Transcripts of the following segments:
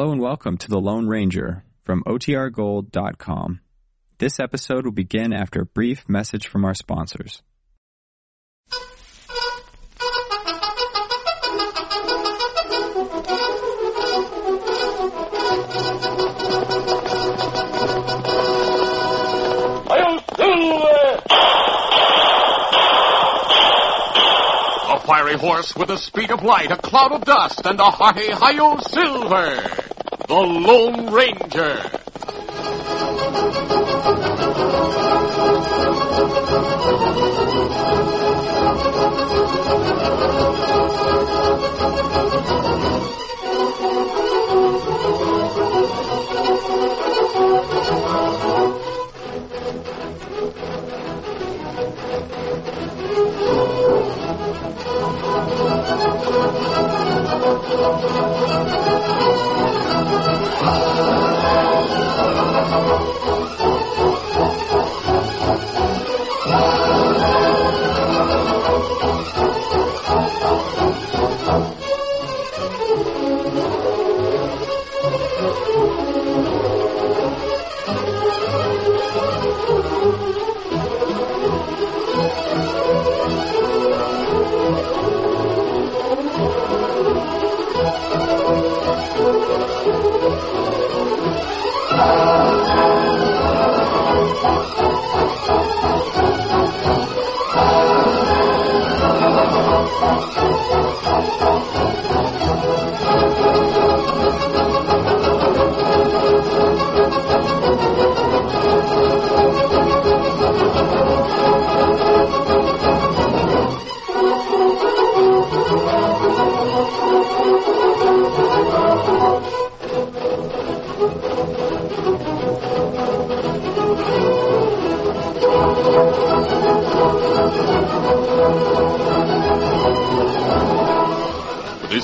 Hello and welcome to The Lone Ranger from otrgold.com. This episode will begin after a brief message from our sponsors. Fiery horse with the speed of light, a cloud of dust, and a hearty hi-yo silver, the Lone Ranger.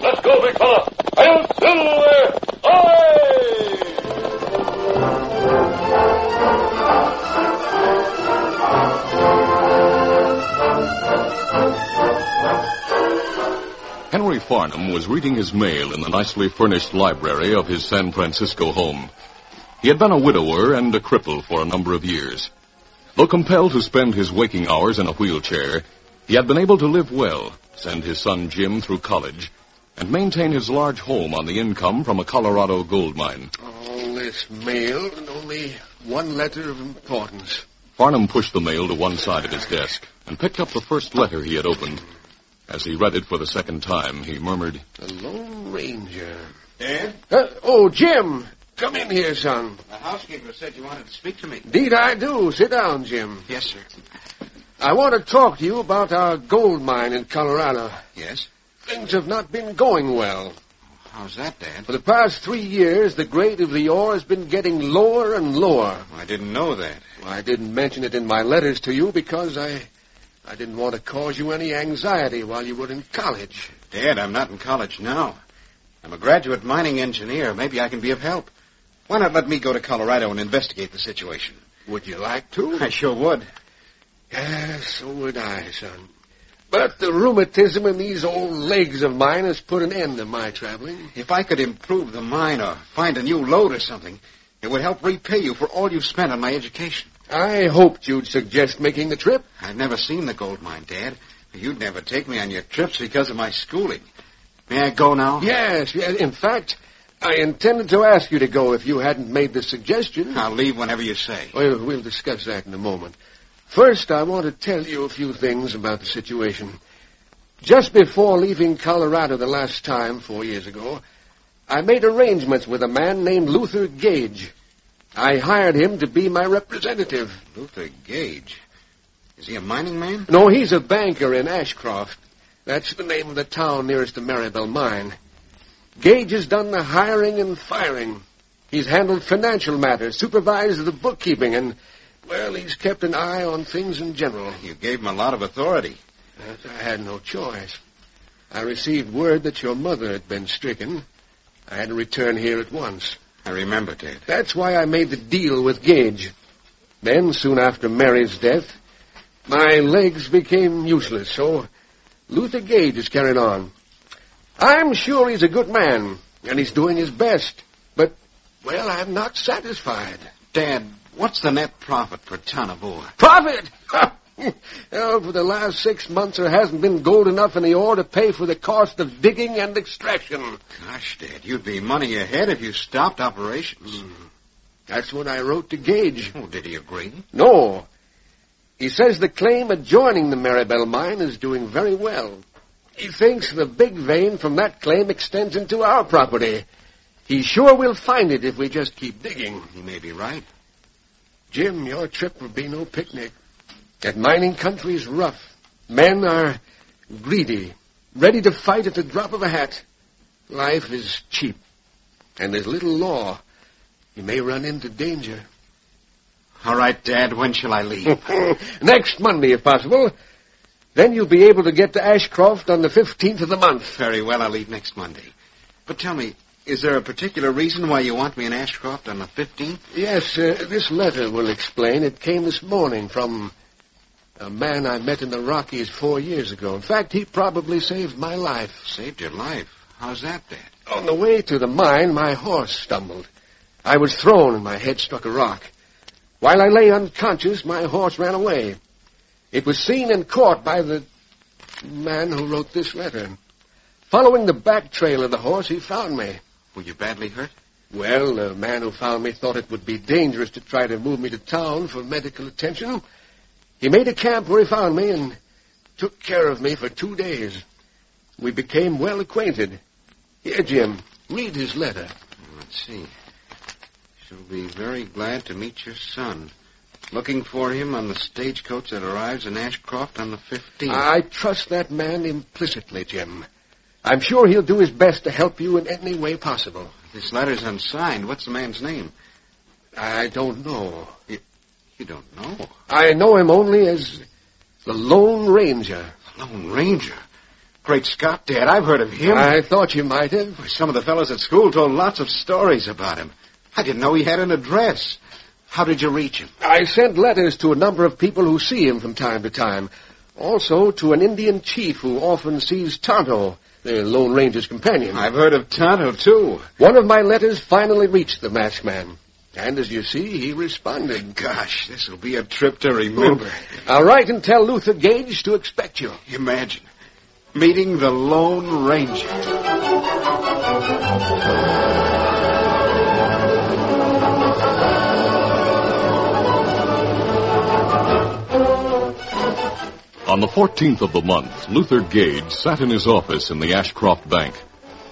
Let's go, big fella. I'll Silver. Aye! Henry Farnham was reading his mail in the nicely furnished library of his San Francisco home. He had been a widower and a cripple for a number of years. Though compelled to spend his waking hours in a wheelchair, he had been able to live well, send his son Jim through college, and maintain his large home on the income from a Colorado gold mine. All this mail and only one letter of importance. Farnham pushed the mail to one side of his desk and picked up the first letter he had opened. As he read it for the second time, he murmured, "The Lone Ranger." Dad? Jim! Come in here, son. The housekeeper said you wanted to speak to me. Indeed I do. Sit down, Jim. Yes, sir. I want to talk to you about our gold mine in Colorado. Yes? Things have not been going well. How's that, Dad? For the past 3 years, the grade of the ore has been getting lower and lower. I didn't know that. Well, I didn't mention it in my letters to you because I didn't want to cause you any anxiety while you were in college. Dad, I'm not in college now. I'm a graduate mining engineer. Maybe I can be of help. Why not let me go to Colorado and investigate the situation? Would you like to? I sure would. Yeah, so would I, son. But the rheumatism in these old legs of mine has put an end to my traveling. If I could improve the mine or find a new lode or something, it would help repay you for all you've spent on my education. I hoped you'd suggest making the trip. I've never seen the gold mine, Dad. You'd never take me on your trips because of my schooling. May I go now? Yes. In fact, I intended to ask you to go if you hadn't made the suggestion. I'll leave whenever you say. Well, we'll discuss that in a moment. First, I want to tell you a few things about the situation. Just before leaving Colorado the last time, 4 years ago, I made arrangements with a man named Luther Gage. I hired him to be my representative. Luther Gage? Is he a mining man? No, he's a banker in Ashcroft. That's the name of the town nearest to Maribel Mine. Gage has done the hiring and firing. He's handled financial matters, supervised the bookkeeping, and, well, he's kept an eye on things in general. You gave him a lot of authority. I had no choice. I received word that your mother had been stricken. I had to return here at once. I remember, Ted. That's why I made the deal with Gage. Then, soon after Mary's death, my legs became useless, so Luther Gage has carried on. I'm sure he's a good man, and he's doing his best, but, well, I'm not satisfied. Dad, what's the net profit per ton of ore? Profit? Well, for the last 6 months, there hasn't been gold enough in the ore to pay for the cost of digging and extraction. Gosh, Dad, you'd be money ahead if you stopped operations. That's what I wrote to Gage. Oh, did he agree? No. He says the claim adjoining the Maribel Mine is doing very well. He thinks the big vein from that claim extends into our property. He sure will find it if we just keep digging. He may be right. Jim, your trip will be no picnic. That mining country's rough. Men are greedy, ready to fight at the drop of a hat. Life is cheap, and there's little law. You may run into danger. All right, Dad, when shall I leave? Next Monday, if possible. Then you'll be able to get to Ashcroft on the 15th of the month. Very well, I'll leave next Monday. But tell me, is there a particular reason why you want me in Ashcroft on the 15th? Yes, this letter will explain. It came this morning from a man I met in the Rockies 4 years ago. In fact, he probably saved my life. Saved your life? How's that, Dad? On the way to the mine, my horse stumbled. I was thrown and my head struck a rock. While I lay unconscious, my horse ran away. It was seen and caught by the man who wrote this letter. Following the back trail of the horse, he found me. Were you badly hurt? Well, the man who found me thought it would be dangerous to try to move me to town for medical attention. He made a camp where he found me and took care of me for 2 days. We became well acquainted. Here, Jim, read his letter. Let's see. She'll be very glad to meet your son. Looking for him on the stagecoach that arrives in Ashcroft on the 15th. I trust that man implicitly, Jim. I'm sure he'll do his best to help you in any way possible. This letter's unsigned. What's the man's name? I don't know. You don't know? I know him only as the Lone Ranger. The Lone Ranger? Great Scott, Dad, I've heard of him. I thought you might have. Some of the fellows at school told lots of stories about him. I didn't know he had an address. How did you reach him? I sent letters to a number of people who see him from time to time. Also to an Indian chief who often sees Tonto, the Lone Ranger's companion. I've heard of Tonto, too. One of my letters finally reached the masked man. And as you see, he responded. Gosh, this will be a trip to remember. I'll write and tell Luther Gage to expect you. Imagine meeting the Lone Ranger. On the 14th of the month, Luther Gage sat in his office in the Ashcroft Bank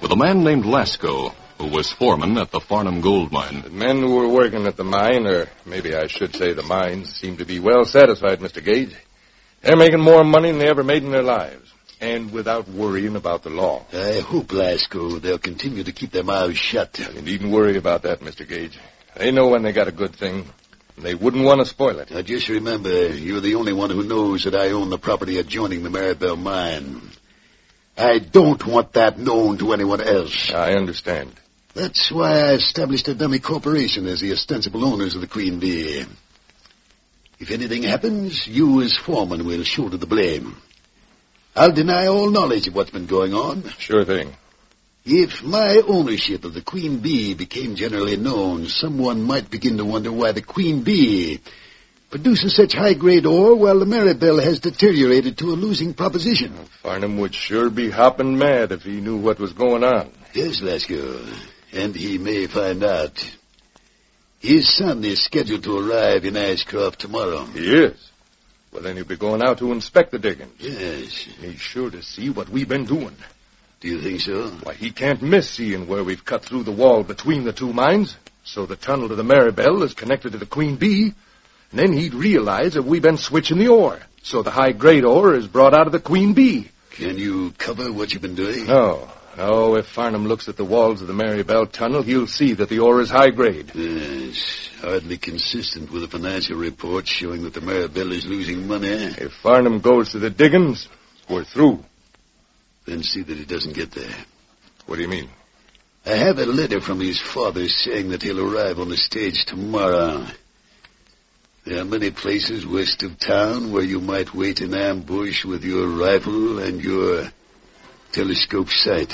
with a man named Lasko, who was foreman at the Farnham gold mine. The men who were working at the mine, or maybe I should say the mines, seem to be well satisfied, Mr. Gage. They're making more money than they ever made in their lives, and without worrying about the law. I hope, Lasko, they'll continue to keep their mouths shut. You needn't worry about that, Mr. Gage. They know when they got a good thing. They wouldn't want to spoil it. Now, just remember, you're the only one who knows that I own the property adjoining the Maribel Mine. I don't want that known to anyone else. I understand. That's why I established a dummy corporation as the ostensible owners of the Queen Bee. If anything happens, you as foreman will shoulder the blame. I'll deny all knowledge of what's been going on. Sure thing. If my ownership of the Queen Bee became generally known, someone might begin to wonder why the Queen Bee produces such high-grade ore while the Maribel has deteriorated to a losing proposition. Well, Farnham would sure be hopping mad if he knew what was going on. Yes, Lasko. And he may find out. His son is scheduled to arrive in Ashcroft tomorrow. He is? Well, then he'll be going out to inspect the diggings. Yes. He's sure to see what we've been doing. Do you think so? Why, he can't miss seeing where we've cut through the wall between the two mines, so the tunnel to the Maribel is connected to the Queen Bee. And then he'd realize that we've been switching the ore, so the high-grade ore is brought out of the Queen Bee. Can you cover what you've been doing? No. Oh, if Farnham looks at the walls of the Maribel Tunnel, he'll see that the ore is high grade. Yes, hardly consistent with a financial report showing that the Maribel is losing money. If Farnham goes to the diggings, we're through. Then see that he doesn't get there. What do you mean? I have a letter from his father saying that he'll arrive on the stage tomorrow. There are many places west of town where you might wait in ambush with your rifle and your telescope sight.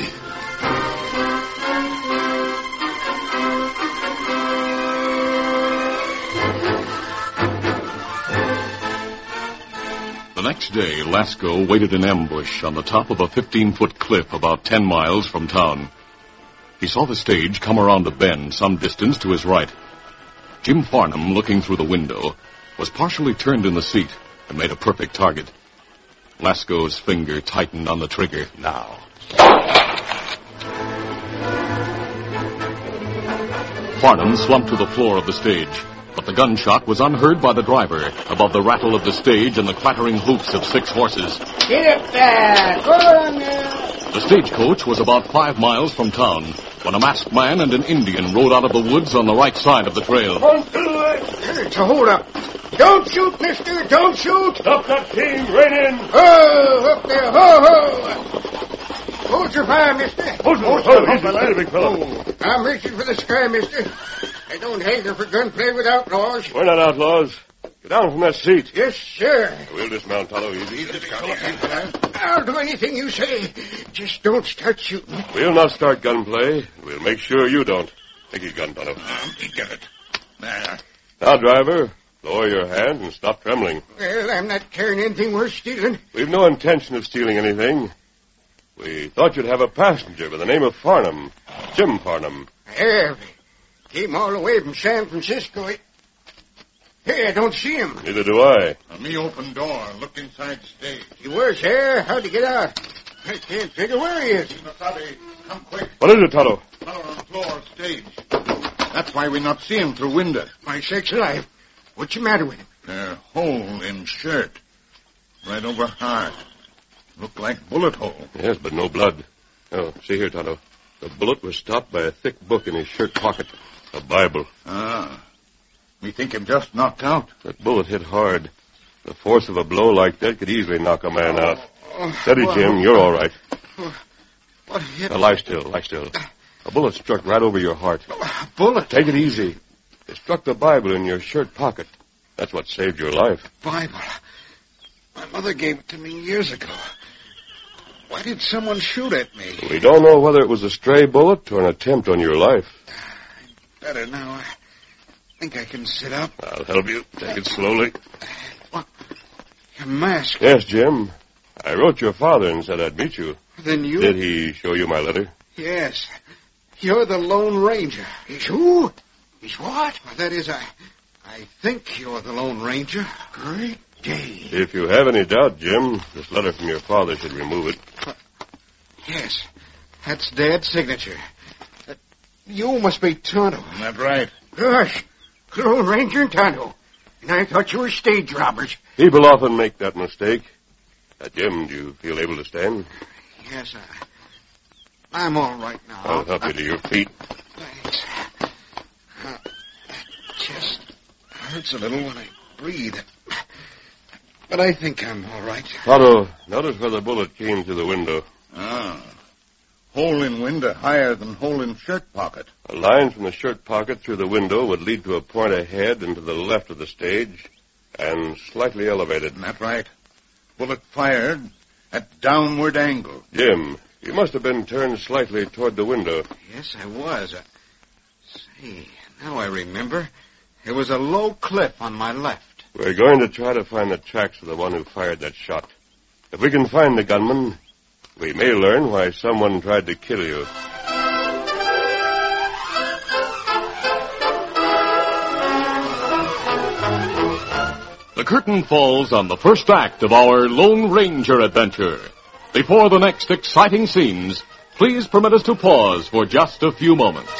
The next day, Lasko waited in ambush on the top of a 15-foot cliff about 10 miles from town. He saw the stage come around a bend some distance to his right. Jim Farnham, looking through the window, was partially turned in the seat and made a perfect target. Lasko's finger tightened on the trigger. Now. Farnham slumped to the floor of the stage, but the gunshot was unheard by the driver above the rattle of the stage and the clattering hoofs of 6 horses. Get up there! Go on now! The stagecoach was about 5 miles from town when a masked man and an Indian rode out of the woods on the right side of the trail. It's a hold-up. Don't shoot, mister. Don't shoot. Stop that team. Right in. Oh, up there. Ho, ho. Hold your fire, mister. Hold your fire, big fellow. Oh, I'm reaching for the sky, mister. I don't hanker for gunplay with outlaws. We're not outlaws. Get down from that seat. Yes, sir. We'll dismount, fellow. Easy. I'll do anything you say. Just don't start shooting. We'll not start gunplay. We'll make sure you don't. Take your gun, fellow. Get it. Now, driver, lower your hand and stop trembling. Well, I'm not carrying anything worth stealing. We've no intention of stealing anything. We thought you'd have a passenger by the name of Farnham, Jim Farnham. Yeah, came all the way from San Francisco. Hey, I don't see him. Neither do I. Now, me open door and looked inside the stage. He was there. How'd he get out? I can't figure where he is. Come quick. What is it, Toto? Fellow on the floor of stage. That's why we not see him through window. My sakes alive. What's the matter with him? A hole in shirt. Right over heart. Looked like bullet hole. Yes, but no blood. Oh, see here, Tonto. The bullet was stopped by a thick book in his shirt pocket. A Bible. Ah. We think him just knocked out. That bullet hit hard. The force of a blow like that could easily knock a man out. Steady, Jim. You're all right. What hit? Now, lie still. A bullet struck right over your heart. A bullet? Take it easy. It struck the Bible in your shirt pocket. That's what saved your life. Bible? My mother gave it to me years ago. Why did someone shoot at me? We don't know whether it was a stray bullet or an attempt on your life. Better now. I think I can sit up. I'll help you. Take it slowly. What? Your mask? Yes, Jim. I wrote your father and said I'd meet you. Then you... Did he show you my letter? Yes. You're the Lone Ranger. He's who? He's what? Well, that is, I think you're the Lone Ranger. Great day. If you have any doubt, Jim, this letter from your father should remove it. Yes, that's Dad's signature. You must be Tonto. That's right. Gosh, Lone Ranger and Tonto. And I thought you were stage robbers. People often make that mistake. Jim, do you feel able to stand? Yes, I'm all right now. I'll help you to your feet. Thanks. Chest hurts a little when I breathe. But I think I'm all right. Toto, notice where the bullet came through the window. Ah. Hole in window higher than hole in shirt pocket. A line from the shirt pocket through the window would lead to a point ahead and to the left of the stage and slightly elevated. That's right. Bullet fired at downward angle. Jim, you must have been turned slightly toward the window. Yes, I was. See, now I remember. There was a low cliff on my left. We're going to try to find the tracks of the one who fired that shot. If we can find the gunman, we may learn why someone tried to kill you. The curtain falls on the first act of our Lone Ranger adventure. Before the next exciting scenes, please permit us to pause for just a few moments.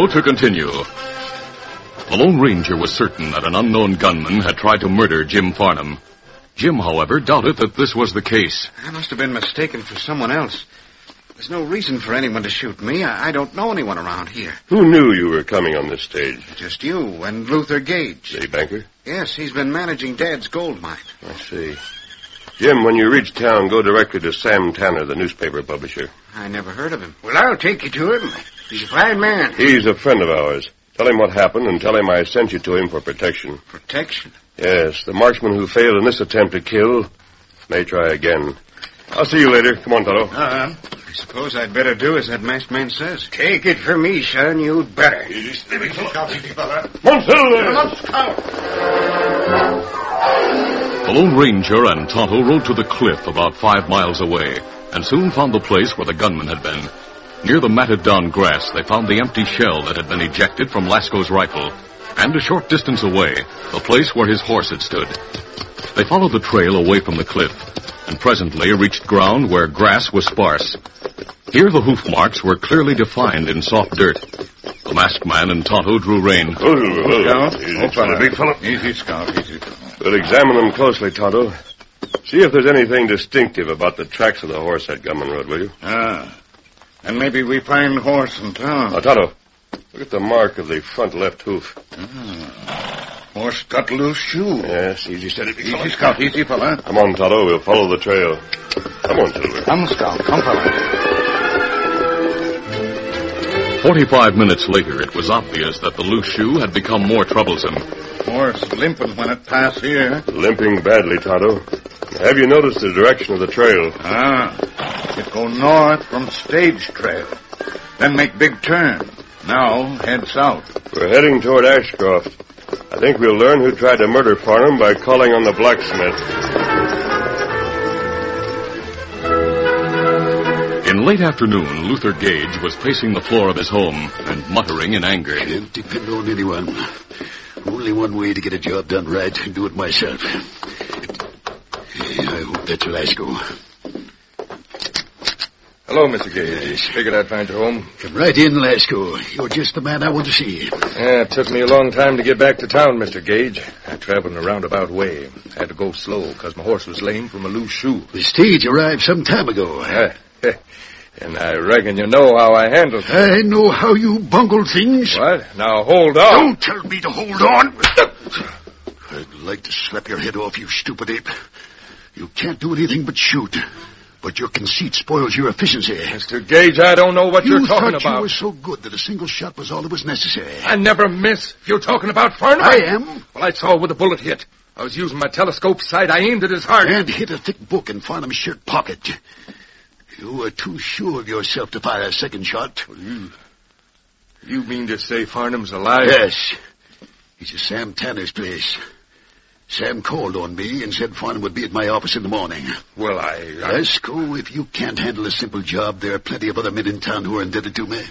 Now to continue. The Lone Ranger was certain that an unknown gunman had tried to murder Jim Farnham. Jim, however, doubted that this was the case. I must have been mistaken for someone else. There's no reason for anyone to shoot me. I don't know anyone around here. Who knew you were coming on this stage? Just you and Luther Gage. The banker? Yes, he's been managing Dad's gold mine. I see. Jim, when you reach town, go directly to Sam Tanner, the newspaper publisher. I never heard of him. Well, I'll take you to him. He's a fine man. He's a friend of ours. Tell him what happened and tell him I sent you to him for protection. Protection? Yes, the marksman who failed in this attempt to kill may try again. I'll see you later. Come on, Toto. I suppose I'd better do as that masked man says. Take it from me, son, you'd better. Easy, sleeping full of easy, brother. The Lone Ranger and Tonto rode to the cliff about 5 miles away and soon found the place where the gunman had been. Near the matted-down grass, they found the empty shell that had been ejected from Lasko's rifle, and a short distance away, the place where his horse had stood. They followed the trail away from the cliff, and presently reached ground where grass was sparse. Here the hoof marks were clearly defined in soft dirt. The masked man and Tonto drew rein. Easy, Scout, easy. We'll examine them closely, Tonto. See if there's anything distinctive about the tracks of the horse that gunman rode, will you? And maybe we find horse and town. Now, Tonto, look at the mark of the front left hoof. Horse cut loose shoe. Yes, easy, steady. Easy, Scout, easy, fella. Come on, Tonto, we'll follow the trail. Come on, Silver. Come, Scout, come, fella. 45 minutes later, it was obvious that the loose shoe had become more troublesome. Horse limping when it passed here. Limping badly, Tonto. Have you noticed the direction of the trail? It go north from stage trail, then make big turn. Now head south. We're heading toward Ashcroft. I think we'll learn who tried to murder Farnham by calling on the blacksmith. In late afternoon, Luther Gage was pacing the floor of his home and muttering in anger. I don't depend on anyone. Only one way to get a job done right, and do it myself. I hope that's Lasko. Hello, Mr. Gage. Yes. Figured I'd find you home. Come right in, Lasko. You're just the man I want to see. It took me a long time to get back to town, Mr. Gage. I traveled in a roundabout way. I had to go slow because my horse was lame from a loose shoe. The stage arrived some time ago. And I reckon you know how I handled it. I know how you bungled things. What? Now hold on. Don't tell me to hold on. I'd like to slap your head off, you stupid ape. You can't do anything but shoot. But your conceit spoils your efficiency. Mr. Gage, I don't know what you're talking about. You thought you were so good that a single shot was all that was necessary. I never miss. You're talking about Farnham? I am. Well, I saw where the bullet hit. I was using my telescope sight. I aimed at his heart. And hit a thick book in Farnham's shirt pocket. You were too sure of yourself to fire a second shot. Well, you mean to say Farnham's alive? Yes. He's at Sam Tanner's place. Sam called on me and said Farnham would be at my office in the morning. Well, Lasko, if you can't handle a simple job, there are plenty of other men in town who are indebted to me.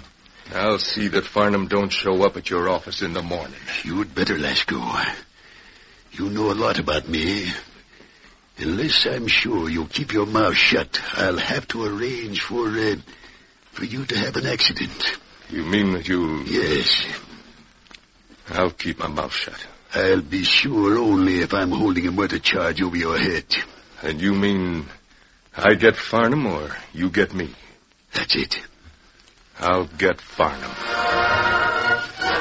I'll see that Farnham don't show up at your office in the morning. You'd better, Lasko. You know a lot about me. Unless I'm sure you'll keep your mouth shut, I'll have to arrange for you to have an accident. You mean that you... Yes. I'll keep my mouth shut. I'll be sure only if I'm holding a murder charge over your head. And you mean I get Farnham or you get me? That's it. I'll get Farnham.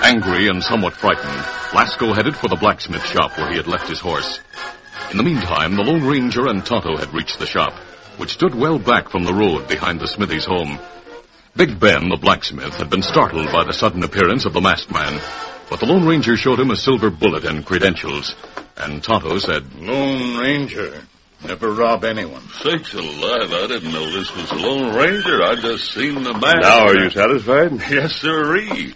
Angry and somewhat frightened, Lasko headed for the blacksmith shop where he had left his horse. In the meantime, the Lone Ranger and Tonto had reached the shop, which stood well back from the road behind the smithy's home. Big Ben, the blacksmith, had been startled by the sudden appearance of the masked man. But the Lone Ranger showed him a silver bullet and credentials. And Tonto said, Lone Ranger. Never rob anyone. Sakes alive, I didn't know this was the Lone Ranger. I just seen the man. Now are you satisfied? Yes, sirree.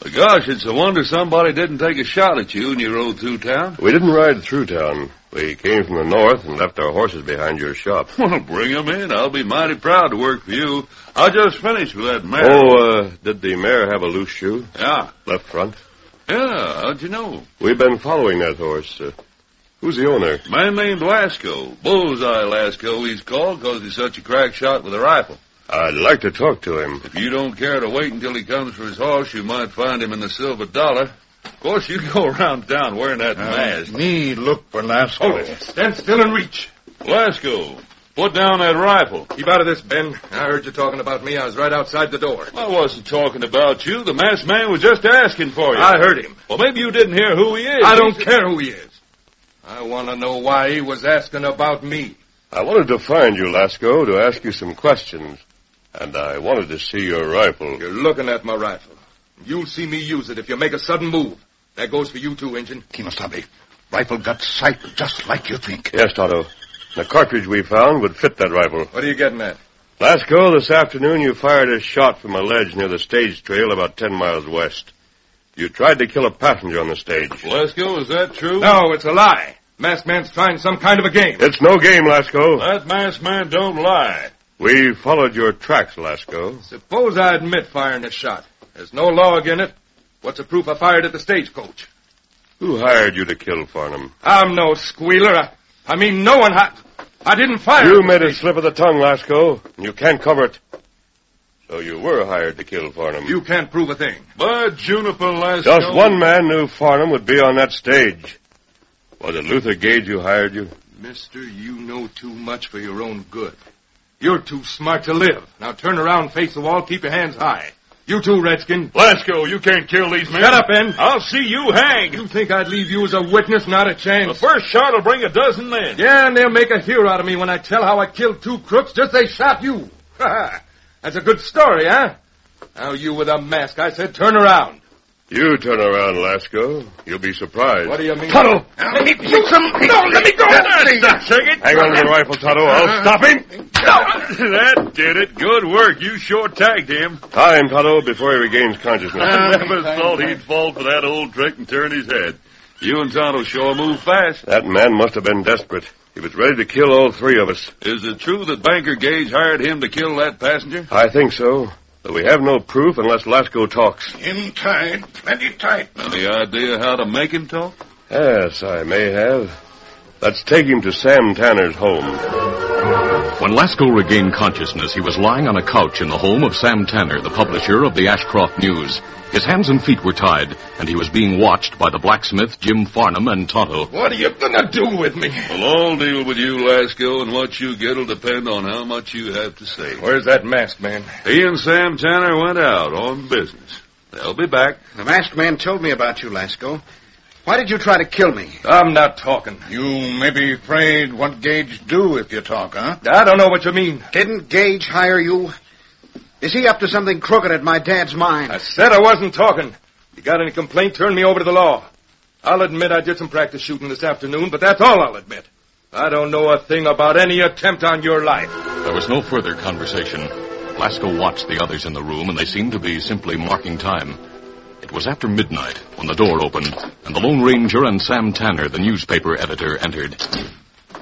But gosh, it's a wonder somebody didn't take a shot at you when you rode through town. We didn't ride through town. We came from the north and left our horses behind your shop. Well, bring them in. I'll be mighty proud to work for you. I just finished with that mare. Did the mare have a loose shoe? Yeah. Left front? Yeah, how'd you know? We've been following that horse. Who's the owner? Man named Lasko. Bullseye Lasko, he's called, because he's such a crack shot with a rifle. I'd like to talk to him. If you don't care to wait until he comes for his horse, you might find him in the Silver Dollar. Of course, you go around town wearing that mask. Me look for Lasko. Hold it. Stand still and reach. Lasko, put down that rifle. Keep out of this, Ben. I heard you talking about me. I was right outside the door. I wasn't talking about you. The masked man was just asking for you. I heard him. Well, maybe you didn't hear who he is. I don't care who he is. I want to know why he was asking about me. I wanted to find you, Lasko, to ask you some questions. And I wanted to see your rifle. You're looking at my rifle. You'll see me use it if you make a sudden move. That goes for you too, Injun. Kimosabe, rifle got sight just like you think. Yes, Tonto. The cartridge we found would fit that rifle. What are you getting at? Lasko, this afternoon you fired a shot from a ledge near the stage trail about 10 miles west. You tried to kill a passenger on the stage. Lasko, is that true? No, it's a lie. Masked man's trying some kind of a game. It's no game, Lasko. That masked man don't lie. We followed your tracks, Lasko. Suppose I admit firing a shot. There's no log in it. What's the proof I fired at the stagecoach? Who hired you to kill Farnham? I'm no squealer. I mean, no one hired... I didn't fire... You made a slip of the tongue, Lasko, and you can't cover it. So you were hired to kill Farnham. You can't prove a thing. But Juniper, Lasko... Just one man knew Farnham would be on that stage. Was it Luther Gage who hired you? Mister, you know too much for your own good. You're too smart to live. Now turn around, face the wall, keep your hands high. You too, Redskin. Lasko, you can't kill these men. Shut up, Ben. I'll see you hang. You think I'd leave you as a witness? Not a chance. The first shot will bring a dozen men. Yeah, and they'll make a hero out of me when I tell how I killed two crooks just they shot you. That's a good story, huh? Now you with a mask. I said turn around. You turn around, Lasko. You'll be surprised. What do you mean? Tonto! Let me shoot some... No, let me go! Hang on to the rifle, Tonto. I'll stop him. No. That did it. Good work. You sure tagged him. Tie him, Tonto, before he regains consciousness. I never thought he'd fall for that old trick and turn his head. You and Tonto sure move fast. That man must have been desperate. He was ready to kill all three of us. Is it true that Banker Gage hired him to kill that passenger? I think so. But we have no proof unless Lasko talks. Him tight, plenty tight. Any idea how to make him talk? Yes, I may have. Let's take him to Sam Tanner's home. When Lasko regained consciousness, he was lying on a couch in the home of Sam Tanner, the publisher of the Ashcroft News. His hands and feet were tied, and he was being watched by the blacksmith, Jim Farnham, and Tonto. What are you going to do with me? Well, I'll deal with you, Lasko, and what you get will depend on how much you have to say. Where's that masked man? He and Sam Tanner went out on business. They'll be back. The masked man told me about you, Lasko. Why did you try to kill me? I'm not talking. You may be afraid what Gage do if you talk, huh? I don't know what you mean. Didn't Gage hire you? Is he up to something crooked at my dad's mine? I said I wasn't talking. You got any complaint, turn me over to the law. I'll admit I did some practice shooting this afternoon, but that's all I'll admit. I don't know a thing about any attempt on your life. There was no further conversation. Lasko watched the others in the room, and they seemed to be simply marking time. It was after midnight when the door opened, and the Lone Ranger and Sam Tanner, the newspaper editor, entered.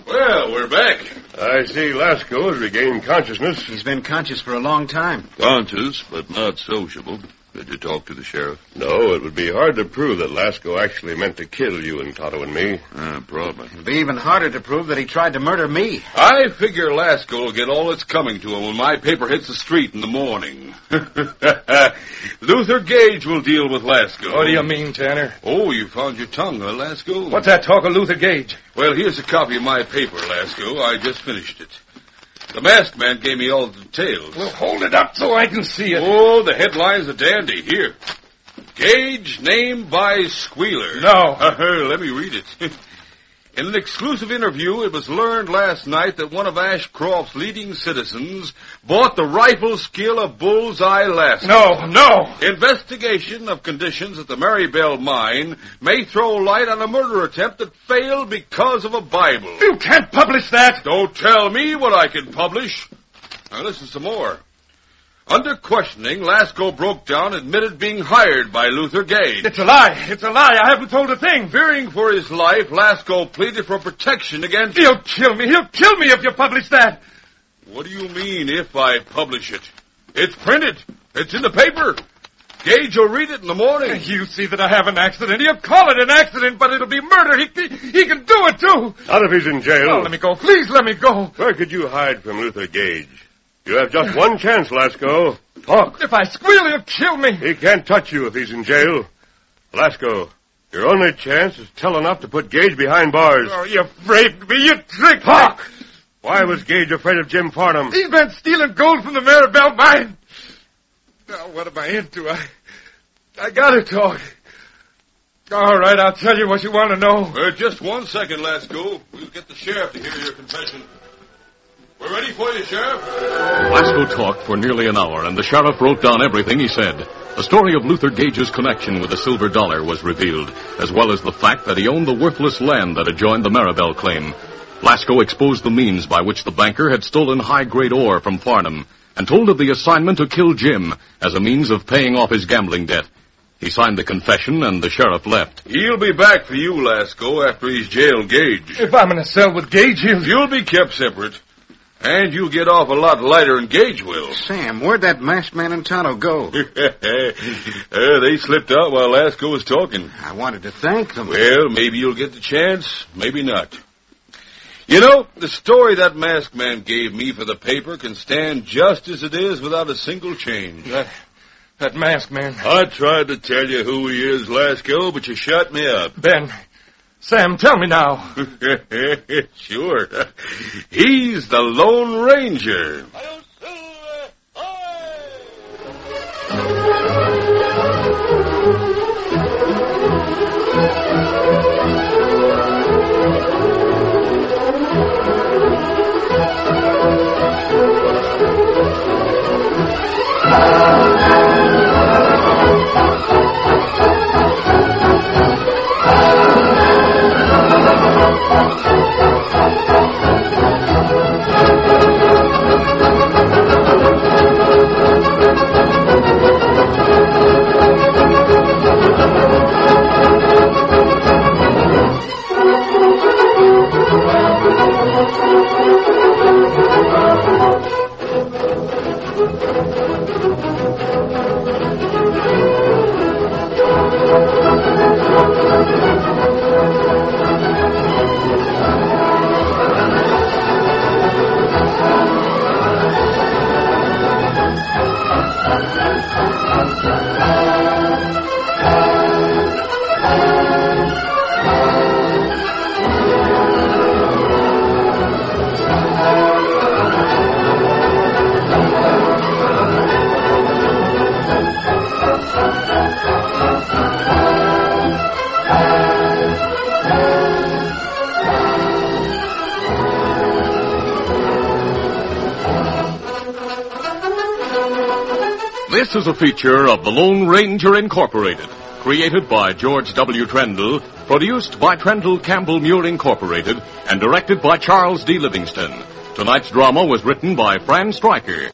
Well, we're back. I see Lasko has regained consciousness. He's been conscious for a long time. Conscious, but not sociable. Did you talk to the sheriff? No, it would be hard to prove that Lasko actually meant to kill you and Tonto and me. Probably. It'd be even harder to prove that he tried to murder me. I figure Lasko will get all that's coming to him when my paper hits the street in the morning. Luther Gage will deal with Lasko. What do you mean, Tanner? Oh, you found your tongue, Lasko. What's that talk of Luther Gage? Well, here's a copy of my paper, Lasko. I just finished it. The masked man gave me all the details. Well, hold it up so I can see it. Oh, the headline's a dandy. Here. Gage named by squealer. No. Let me read it. In an exclusive interview, it was learned last night that one of Ashcroft's leading citizens bought the rifle skill of Bullseye Lasko. No. Investigation of conditions at the Maribel Mine may throw light on a murder attempt that failed because of a Bible. You can't publish that! Don't tell me what I can publish. Now listen some more. Under questioning, Lasko broke down, admitted being hired by Luther Gage. It's a lie. I haven't told a thing. Fearing for his life, Lasko pleaded for protection against... He'll kill me if you publish that. What do you mean, if I publish it? It's printed. It's in the paper. Gage will read it in the morning. You see that I have an accident. He'll call it an accident, but it'll be murder. He can do it, too. Not if he's in jail. Oh, let me go. Please let me go. Where could you hide from Luther Gage? You have just one chance, Lasko. Talk. If I squeal, he'll kill me. He can't touch you if he's in jail. Lasko, your only chance is tell enough to put Gage behind bars. Oh, you braved me. You tricked me. Talk. Why was Gage afraid of Jim Farnham? He's been stealing gold from the Maribel Mine. Now, what am I into? I gotta talk. All right, I'll tell you what you want to know. Just 1 second, Lasko. We'll get the sheriff to hear your confession. We're ready for you, Sheriff. Lasko talked for nearly an hour, and the sheriff wrote down everything he said. The story of Luther Gage's connection with the silver dollar was revealed, as well as the fact that he owned the worthless land that adjoined the Maribel claim. Lasko exposed the means by which the banker had stolen high-grade ore from Farnham, and told of the assignment to kill Jim as a means of paying off his gambling debt. He signed the confession, and the sheriff left. He'll be back for you, Lasko, after he's jailed Gage. If I'm in a cell with Gage, You'll be kept separate, and you'll get off a lot lighter than Gage will. Sam, where'd that masked man in Tonto go? They slipped out while Lasko was talking. I wanted to thank them. Well, maybe you'll get the chance, maybe not. You know, the story that masked man gave me for the paper can stand just as it is without a single change. That masked man. I tried to tell you who he is, Lasko, but you shut me up. Ben, Sam, tell me now. Sure. He's the Lone Ranger. This is a feature of the Lone Ranger Incorporated, created by George W. Trendle, produced by Trendle Campbell Muir Incorporated, and directed by Charles D. Livingston. Tonight's drama was written by Fran Stryker.